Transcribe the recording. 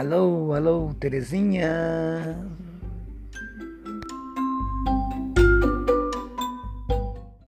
Alô, alô, Terezinha!